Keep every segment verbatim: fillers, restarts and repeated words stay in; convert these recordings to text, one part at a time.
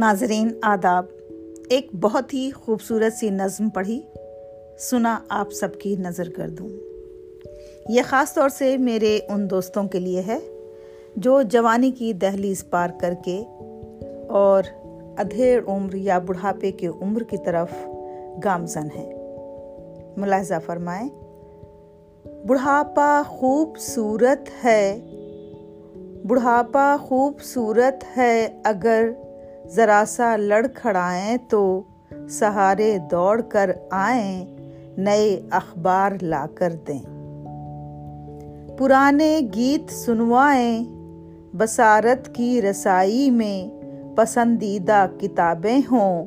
ناظرین آداب، ایک بہت ہی خوبصورت سی نظم پڑھی سنا آپ سب کی نظر کر دوں۔ یہ خاص طور سے میرے ان دوستوں کے لیے ہے جو جوانی کی دہلیز پار کر کے اور ادھیڑ عمر یا بڑھاپے کی عمر کی طرف گامزن ہیں۔ ملاحظہ فرمائیں، بڑھاپا خوبصورت ہے، بڑھاپا خوبصورت ہے، اگر ذرا سا لڑ کھڑائیں تو سہارے دوڑ کر آئیں، نئے اخبار لا کر دیں، پرانے گیت سنوائیں، بصارت کی رسائی میں پسندیدہ کتابیں ہوں،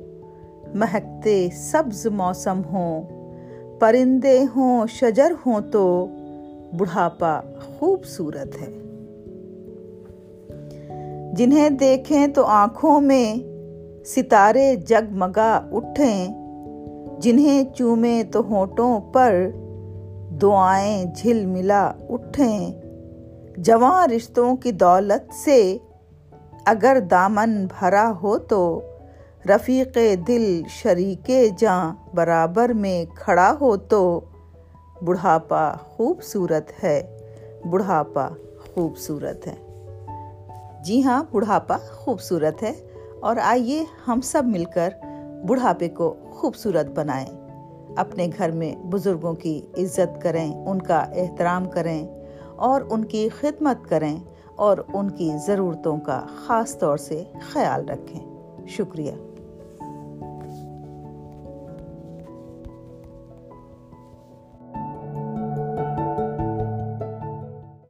مہکتے سبز موسم ہوں، پرندے ہوں، شجر ہوں، تو بڑھاپا خوبصورت ہے۔ جنہیں دیکھیں تو آنکھوں میں ستارے جگمگا اٹھیں، جنہیں چومیں تو ہونٹوں پر دعائیں جھل ملا اٹھیں، جوان رشتوں کی دولت سے اگر دامن بھرا ہو تو رفیق دل شریک جاں برابر میں کھڑا ہو تو بڑھاپا خوبصورت ہے، بڑھاپا خوبصورت ہے۔ جی ہاں، بڑھاپا خوبصورت ہے، اور آئیے ہم سب مل کر بڑھاپے کو خوبصورت بنائیں، اپنے گھر میں بزرگوں کی عزت کریں، ان کا احترام کریں اور ان کی خدمت کریں، اور ان کی ضرورتوں کا خاص طور سے خیال رکھیں۔ شکریہ۔